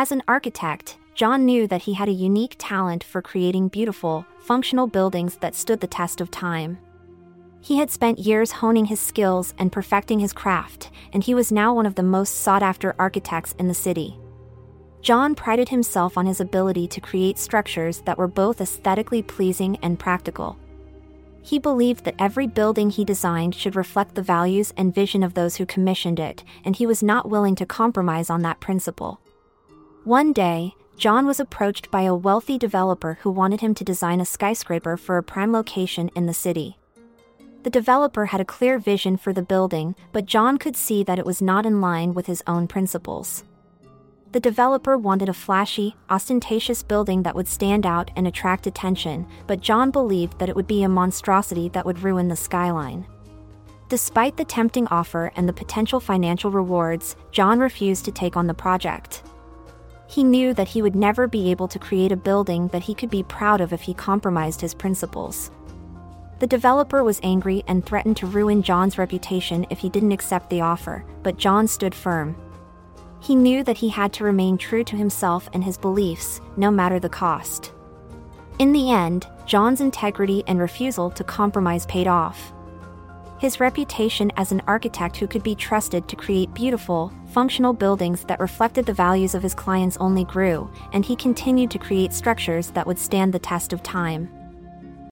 As an architect, John knew that he had a unique talent for creating beautiful, functional buildings that stood the test of time. He had spent years honing his skills and perfecting his craft, and he was now one of the most sought-after architects in the city. John prided himself on his ability to create structures that were both aesthetically pleasing and practical. He believed that every building he designed should reflect the values and vision of those who commissioned it, and he was not willing to compromise on that principle. One day, John was approached by a wealthy developer who wanted him to design a skyscraper for a prime location in the city. The developer had a clear vision for the building, but John could see that it was not in line with his own principles. The developer wanted a flashy, ostentatious building that would stand out and attract attention, but John believed that it would be a monstrosity that would ruin the skyline. Despite the tempting offer and the potential financial rewards, John refused to take on the project. He knew that he would never be able to create a building that he could be proud of if he compromised his principles. The developer was angry and threatened to ruin John's reputation if he didn't accept the offer, but John stood firm. He knew that he had to remain true to himself and his beliefs, no matter the cost. In the end, John's integrity and refusal to compromise paid off. His reputation as an architect who could be trusted to create beautiful, functional buildings that reflected the values of his clients only grew, and he continued to create structures that would stand the test of time.